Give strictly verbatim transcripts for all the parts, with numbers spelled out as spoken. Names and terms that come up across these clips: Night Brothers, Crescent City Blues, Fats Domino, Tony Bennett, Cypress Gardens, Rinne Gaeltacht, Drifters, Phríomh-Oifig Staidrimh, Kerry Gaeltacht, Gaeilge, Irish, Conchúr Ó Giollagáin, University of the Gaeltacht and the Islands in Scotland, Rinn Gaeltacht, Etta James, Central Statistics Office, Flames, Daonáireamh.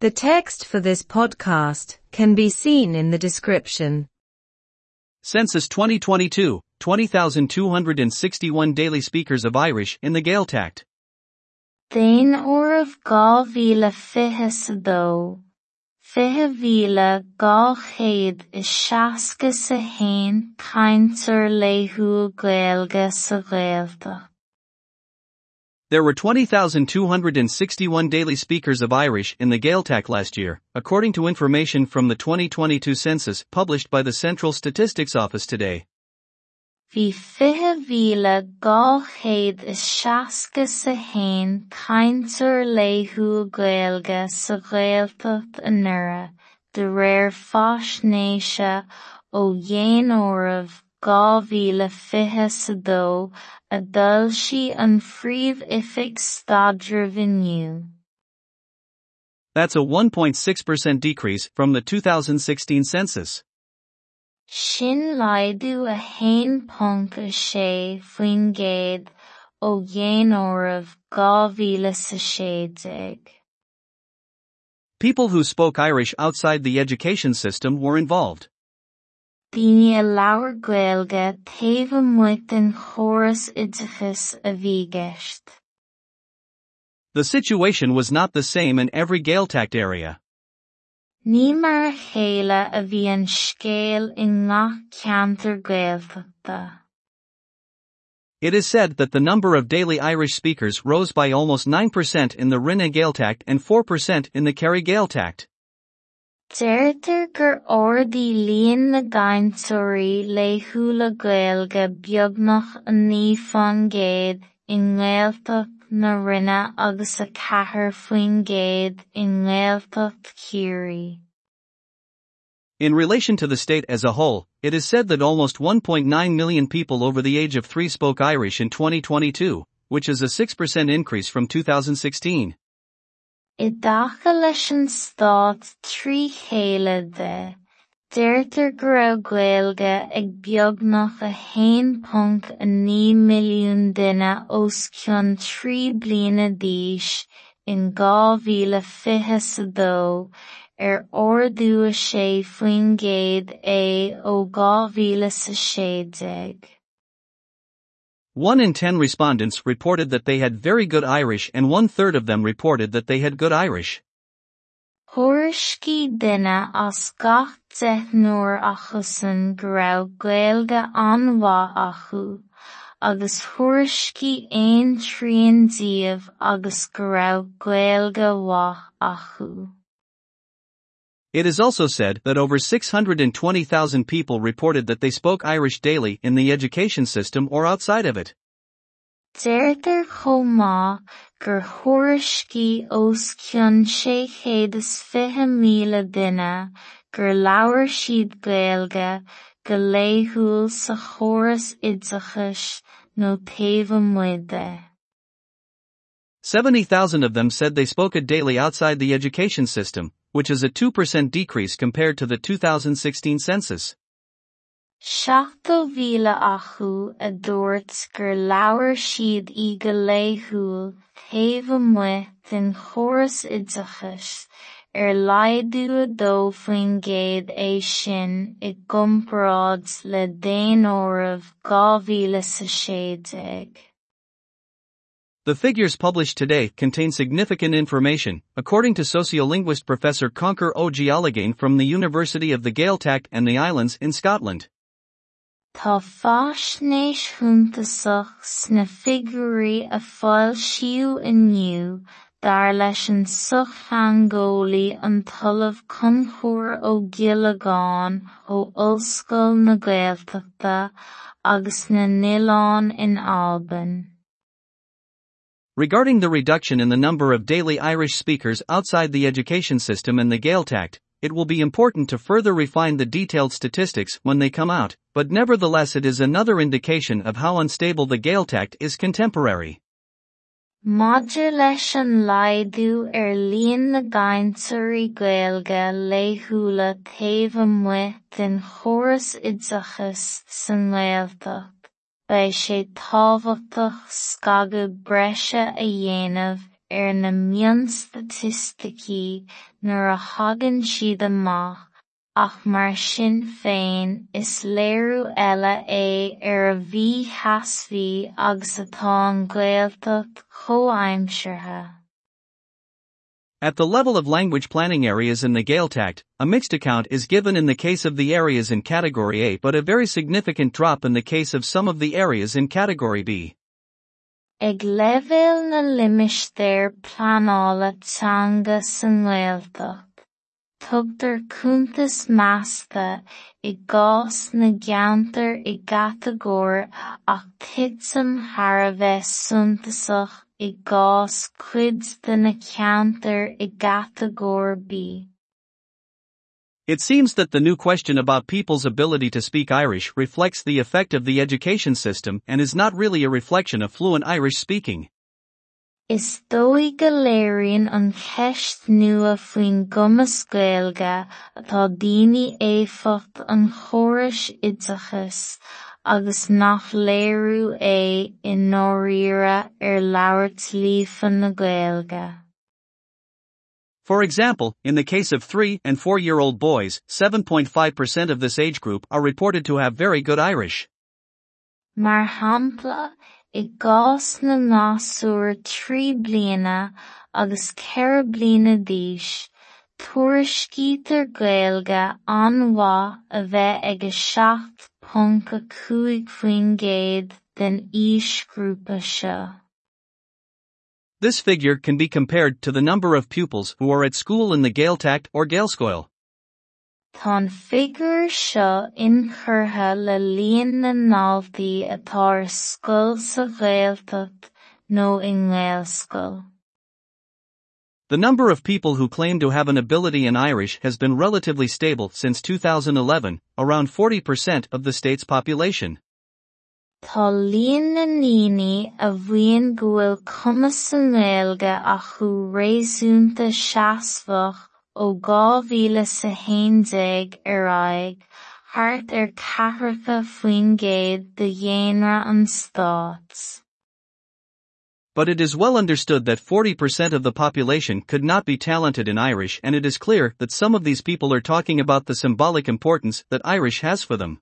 The text for this podcast can be seen in the description. Census twenty twenty-two, twenty thousand two hundred sixty-one daily speakers of Irish in the Gaeltacht. Dain or of Gaelvila Fihisado. Fihavila Gaelchaid is Shaska Sahain, Kainter Lehu Gaelga Sagelta. There were twenty thousand two hundred sixty-one daily speakers of Irish in the Gaeltacht last year, according to information from the twenty twenty-two census published by the Central Statistics Office today. Bhí fihavila Gaelchaid is Seasca sa Hain, Caintear Leithiú Gaeilge sa Gaeltacht Anura, de réir Fáisnéise ó Dhéanamh Gaelmhíle fiche sa dó, a dul sí an phríomh oifig staidre inniu. That's a one point six percent decrease from the two thousand sixteen census. Sin laidú a hain punk a sé faoin géad ó dhéanamh Gaelmhíle sa séidéag. People who spoke Irish outside the education system were involved. Bíne a leabhar Gaeilge taobh amuigh den chóras oideachas a bhí gceist. The situation was not the same in every Gaeltacht area. Ní mar a chéile a bhí an scéal i ngach ceantar Gaeltachta. It is said that the number of daily Irish speakers rose by almost nine percent in the Rinne Gaeltacht and four percent in the Kerry Gaeltacht. Deirtear gur ordaí líon na gainteoirí leithiú le Gaeilge beagnach a ní faoin géad i Gaeltacht na Rinne agus a cathair faoin géad i Gaeltacht Kerry. In relation to the state as a whole, it is said that almost one point nine million people over the age of three spoke Irish in twenty twenty-two, which is a six percent increase from two thousand sixteen. I dacha leis an stát trí chéile de, deirtear gur ó Gaeilge ag beagnach a hain punt a ní milliún duine os cionn trí bliana d'aois in Gaelmhíle fiche sa dó, ar ordaú a sé faoin géad é ó Gaelmhíle sa séidéag. One in ten respondents reported that they had very good Irish and one-third of them reported that they had good Irish. Hóriscí duine as gach deich nuair achusan gur ó Gaeilge anmhaith acu, agus hóriscí aon tríon díobh agus gur ó Gaeilge mhaith acu. It is also said that over six hundred twenty thousand people reported that they spoke Irish daily in the education system or outside of it. Deirtear chomh gur hóriscí os cionn sé chéadas fiche míle duine gur leabhar siad Gaeilge go leithiúil sa chóras oideachas nó taobh amuigh de. seventy thousand of them said they spoke it daily outside the education system, which is a two percent decrease compared to the two thousand sixteen census. Seachtómhíle acu a dúirt gur leabhar siad i go leithiúil taobh amuigh den chóras oideachas ar laghadú a dó faoin géad é sin i gcomparáid le déanamh Gaelmhíle sa séidéag. The figures published today contain significant information, according to sociolinguist Professor Conchúr Ó Giollagáin from the University of the Gaeltacht and the Islands in Scotland. Tá fáisnéis shuntasach sna figurí a fáil siú inniu, dar leis an suchangólaí an talamh Conchúr Ó Giollagáin ó Ollscoil na Gaeltachta agus na Nioláin in Alban. Regarding the reduction in the number of daily Irish speakers outside the education system and the Gaeltacht, it will be important to further refine the detailed statistics when they come out, but nevertheless it is another indication of how unstable the Gaeltacht is contemporary. Maidir leis an laghadú ar líon na gainteoirí Gaeilge leithiúil le taobh amuigh den chóras oideachas san Gaeltacht. Bei sé tábhachtach scagadh breise a dhéanamh ar na mionstáisticí nuair a thagann siad amach, ach mar sin féin is léiriú eile é ar a bhí sheasamhaí agus atá an Gaeltacht chomhaimsirthe. At the level of language planning areas in the Gaeltacht, a mixed account is given in the case of the areas in Category A but a very significant drop in the case of some of the areas in Category B. Ag level na limistéir planála teanga san Gaeltacht, tugtar cúntas measta I gás na geantar I gatagóir ach titim Haraveh suntasach I gás cuid de na ceantar I gatagóir B. It seems that the new question about people's ability to speak Irish reflects the effect of the education system and is not really a reflection of fluent Irish speaking. Is dóigh Gaeilgeann an cheist nua faoin Gcumas Gaeilge atá daoine éifeacht an Chórais oideachas agus nach léiriú é in nóiríre ar labhairt líofan na Gaeilge. For example, in the case of three- and four-year-old boys, seven point five percent of this age group are reported to have very good Irish. Mar hampla, I gás na náisiúr trí bliana agus ceithre bliana díos, tuairiscítear Gaeilge an-mhaith a bheith ag a seacht punt a cúig faoin gcéad den oíscrúpa seo. This figure can be compared to the number of pupils who are at school in the Gaeltacht or Gaelscoil. Tán figure seo in curtha le líon na nGaeltacht atá ar scoil sa Gaeltacht nó in Gaelscoil. The number of people who claim to have an ability in Irish has been relatively stable since two thousand eleven, around forty percent of the state's population. Tá líon na naoine a bhain go bhfuil cumas san Gaeilge a chu réasúnta seasmhaach ó two thousand one ar aghaidh, thart ar cathracha faoin gcéad de dhéanamh an Stát. But it is well understood that forty percent of the population could not be talented in Irish, and it is clear that some of these people are talking about the symbolic importance that Irish has for them.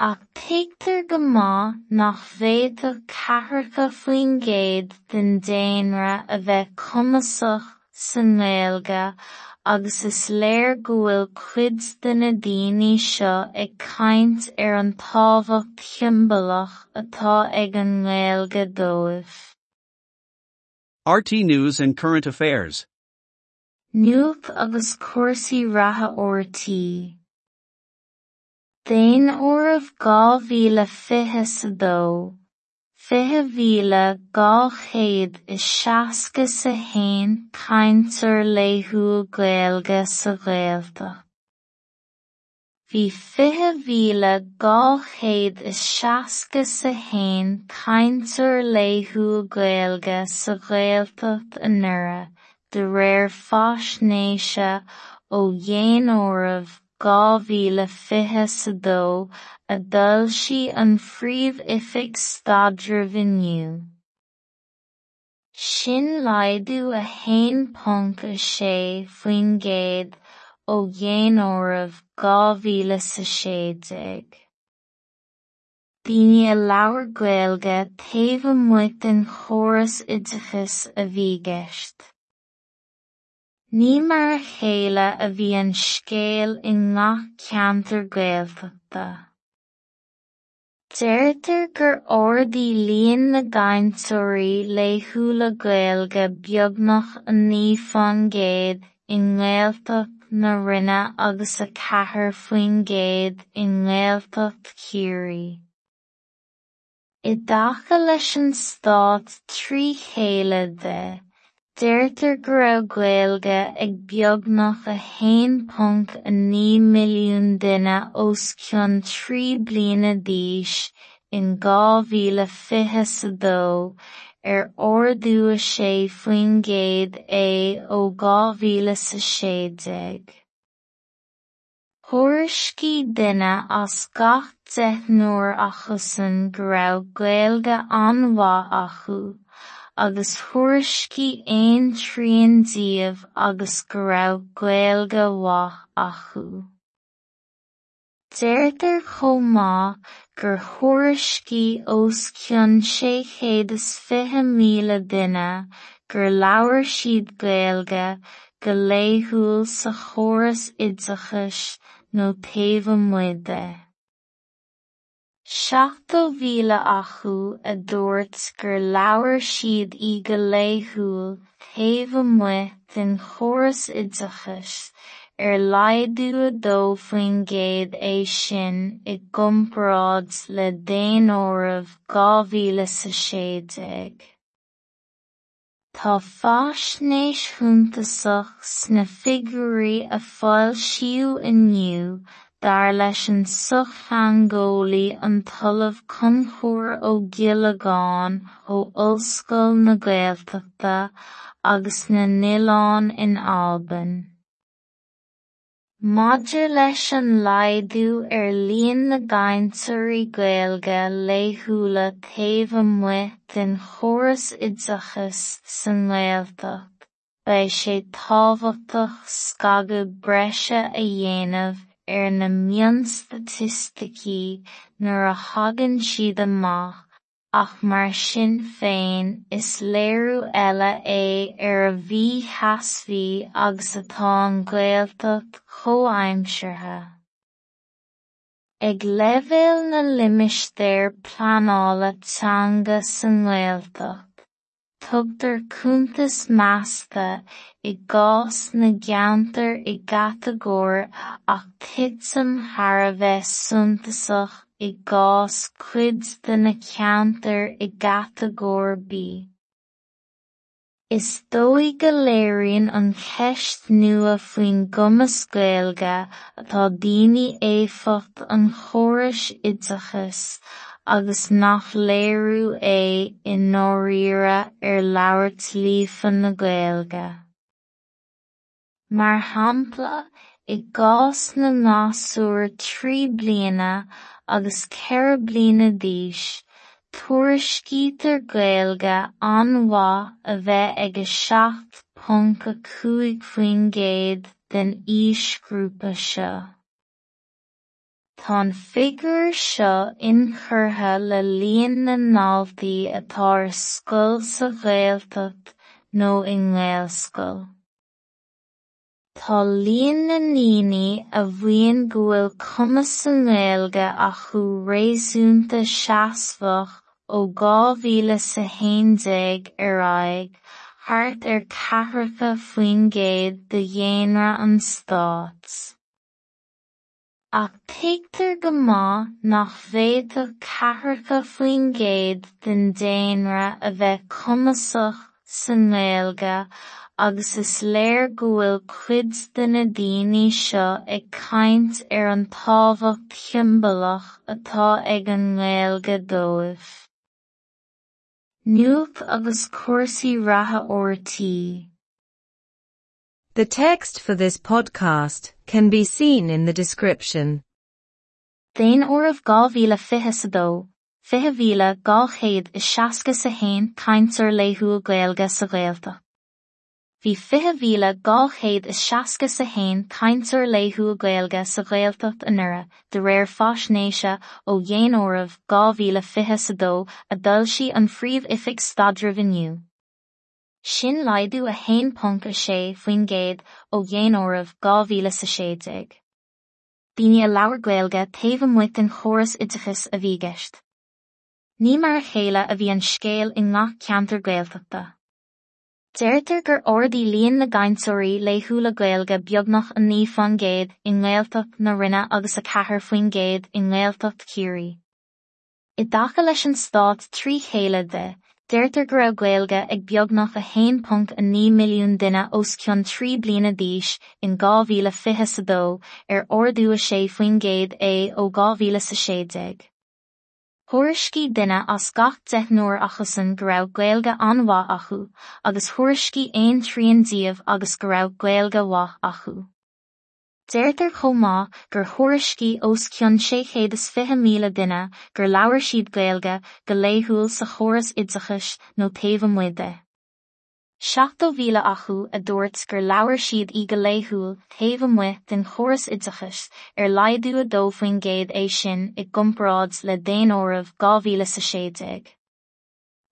Ach pictar gama nach bhéadach cathracha faoin gcéad den daonra a bheith cumasach san Gaeilge agus is léir go bhfuil cuid de na daoine seo ag caint ar an tábhacht thimbeallach atá ag an Gaeilge dóibh. R T News and Current Affairs. Nuacht agus cuasaí ratha ortaí. Dain or of gá vila fihis adó, fihe vila gá chaid is shaska sa hain kaintur lehu Gaelge sa Gaeltacht. Vi fihe vila gá chaid is shaska sa hain kaintur lehu Gaelge sa Gaeltacht anura, de rare fash neisha o yain or of Gávila fihis adó a dulshi an fríomh ifig stadra vinniu. Sin laidu a hain punk a sé faoin géad ó dhéanamh gávila sa séideag. Díni a labhair Gaeilge taobh amuigh den chórais oideachas a bhí gceist. Ní mar a chéile a bhí an scéal i ngach ceantar Gaeltachta. Deirtear gur ordaí líon na gainteoirí laethúil le Gaeilge beagnach a ní faoin gcéad i Gaeltacht na Rinne agus a cathair faoin gcéad i Gaeltacht Kerry. I dtaca leis an Stát trí chéile de. Deirtear gur ó Gaeilge ag beagnach a hain punt a ní milliún duine os cionn trí bliana díos in two thousand one ar orduú a sé faoin gcéad é ó two thousand six. Thuairiscí duine as gach deich nuair a chosann gur ó Gaeilge an-mhaith acu. agus thuairiscí aon tríon díobh agus go raibh Gaeilge mhaith acu. Deirtear chomh maith gur thuairiscí os cionn seicfeadh mhíle duine gur labhair siad Gaeilge go léithúil sa chóras oideachais nó taobh amuigh. seachtómhíle acu a dúirt gur labhair siad í go léithúil taobh amuigh den chóras oideachais ar laghdú a dó faoin gcéad é sin i gcomparáid le déan óramh dhá mhíle sa séideag. Tá faisnéis shuntasach sna figurí a fáil siú inniu dar leis an such hangólaí an talamh Conchúr Ó Giollagáin ó ollscoil na Gaeltachta agus na Nioláin in Alban. Maidir leis an laghdú ar líon na gcainteoirí Gaeilge léithúla taobh amuigh den chóras oideachais san Gaeltacht, beidh sé tábhachtach scagadh breise a dhéanamh ar na mion statisticí nuair a thagann siad amach, ach mar sin féin is léiriú eile é ar a bhí sheasamhaí agus atá an Gaeltacht chomhaimsirthe. Ag leibhéal na limistéir pleanála teanga san Gaeltacht, tugtar cúntas measta i gcás na gceantar i gcatagóir ach titim tharbheith suntasach i gcás cuid de na ceantar i gcatagóir B. Is dóigh go léiríonn an cheist nua faoin gcumas Gaeilge atá daoine éifeacht an chórais oideachais agus nach léiriú é i ndáiríre ar labhairt lí fan na Gaeilge. Mar shampla, i gcás na nGaeltachta trí bliana agus ceithre bliana d'aois, thuairiscítear Gaeilge an mhaith a bheith ag a seacht punt a cúig faoin gcéad den oíche grúpa seo. Tá an figuir seo inchurtha le líon na nGaeltaí atá ar scoil sa Gaeltacht nó i nGaelscoil. Tá líon na naoine a bhain go bhfuil cumas san Gaeilge acu réasúnta seasmhaach ó dhá mhíle sa héimdéag ar aghaidh, thart ar cathracha faoin gcéad de dhéanamh an Stáit. Ach pictear go maith nach bhféadfadh cathracha faoin gcéad den dhéanamh a bheith cumasach san Gaeilge agus is léir go bhfuil cuid de na daoine seo ag caint ar an tábhacht thimbeallach atá ag an Gaeilge dóibh. Nuacht agus cuasaí ratha ortaí. The text for this podcast can be seen in the description. Déan óramh dhá mhíle fiche sa dó, fiche mhíle dhá chéad is seasca sa haon caintear léithúil Gaeilge sa Gaeltacht. Bhí fiche mhíle dhá chéad is seasca sa haon caintear léithúil Gaeilge sa Gaeltacht an Uire de réir faisnéise ó dhéan óramh dhá mhíle fiche sa dó a d'fhil sí an phríomh oifig stadribh inniu. Sin laghdú a haon punt a sé faoin gcéad ó dhéan óramh dhá mhíle sa séideag. Daoine a labhair Gaeilge taobh amuigh den chórais oideachais a bhí gceist. Ní mar a chéile a bhí an scéal i ngach ceantar Gaeltachta. Deirtear gur ordaí líon na gcainteoirí léithúla Gaeilge beagnach an naoi faoin gcéad i Gaeltacht na Rinne agus a ceathair faoin gcéad i Gaeltacht Kerry. I dtaca leis an Stáit trí chéile de, deirtear go raibh Gaeilge ag beagnach a haon punt a naoi milliún duine os cionn trí bliana d'aois in dhá mhíle fiche sa dó ar ordaú a sé faoin gcéad é ó dhá mhíle sa séideag. Thuairiscí duine as gach deich nóir achusan go raibh Gaeilge an mhaith acu, agus thuairiscí aon tríon díobh agus go raibh Gaeilge mhaith acu. Deirtear chomh maith gur thuairiscí os cionn seicfeas an fiche mhíle duine gur labhair siad Gaeilge go léiriúil sa chóras oideachais nó taobh amuigh de. seachtó mhíle acu a dúirt gur labhair siad i go léiriúil taobh amuigh den chóras oideachais ar laghadú a dó faoin gcéad é sin i gcomparáid le déan óramh dá mhíle sa séide.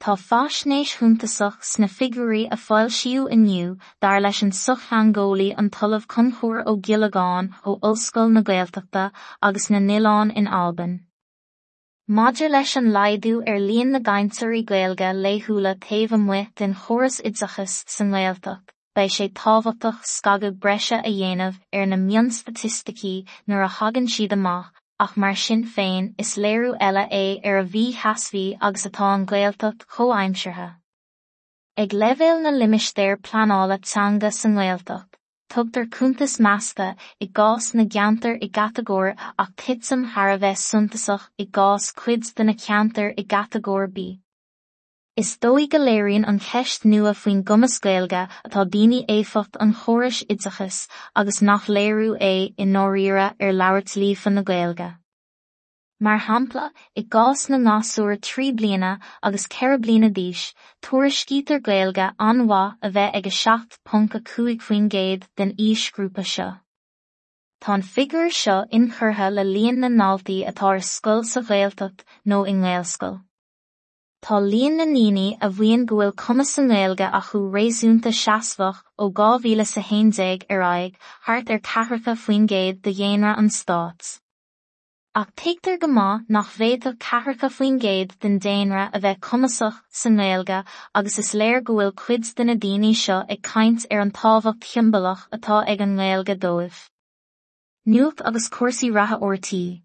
Tá faisnéis shuntasach sna figurí a fáil siú inniu dar leis an suchangólaí an tulamh Conchúr Ó Giollagáin ó Ollscoil na Gaeltachta agus na Nioláin in Alban. Maidir leis an laghadú ar líon na Gainteoirí Gaeilge léiriúla taobh amuigh den chóras oideachais san Gaeltacht, bei sé tábhachtach scagadh breise a dhéanamh ar na mion statisticí nuair a thagann siad amach, ach mar sin féin is léiriú eile é ar a bhí sheasamhaí agus atá an Gaeltacht chomhaimsirthe. Ag leibhéal na limistéir pleanála teanga san Gaeltacht, tugtar cúntas measca i gcás na gceantar i gcatagóir ach titsam thar a bheith suntasach i gcás cuid de na ceantar i gcatagóir B. Is dóigh go léiríonn an cheist nua faoin gcumas Gaeilge atá daoine éifeacht an chóras oideachais agus nach léiriú é i ndáiríre ar labhairt lí fan na Gaeilge. Mar shampla, i gcás na ngásúir trí bliana agus ceithre bliana d'aois, tuairiscítear Gaeilge an-mhaith a bheith ag seacht punt cúig faoin gcéad den oíche grúpa seo. Tá an figiúr seo inchurtha le líon na ndáiltí atá ar scoil sa Gaeltacht nó i Gaelscoil. Tá líon na naoine a bhain go bhfuil cumas an Gaeilge acu réasúnta seasmhaach ó dá mhíle sa haindéig ar aghaidh thart ar cathracha faoin gcéad de dhéanamh an Stáit. Ach teagtar go maith nach bhféadfadh cathracha faoin gcéad den déanamh a bheith cumasach san Gaeilge agus is léir go bhfuil cuid de na daoine seo ag caint ar an tábhacht thimbeallach atá ag an Gaeilge dóibh. Nuacht agus cuasaí ratha ortaí.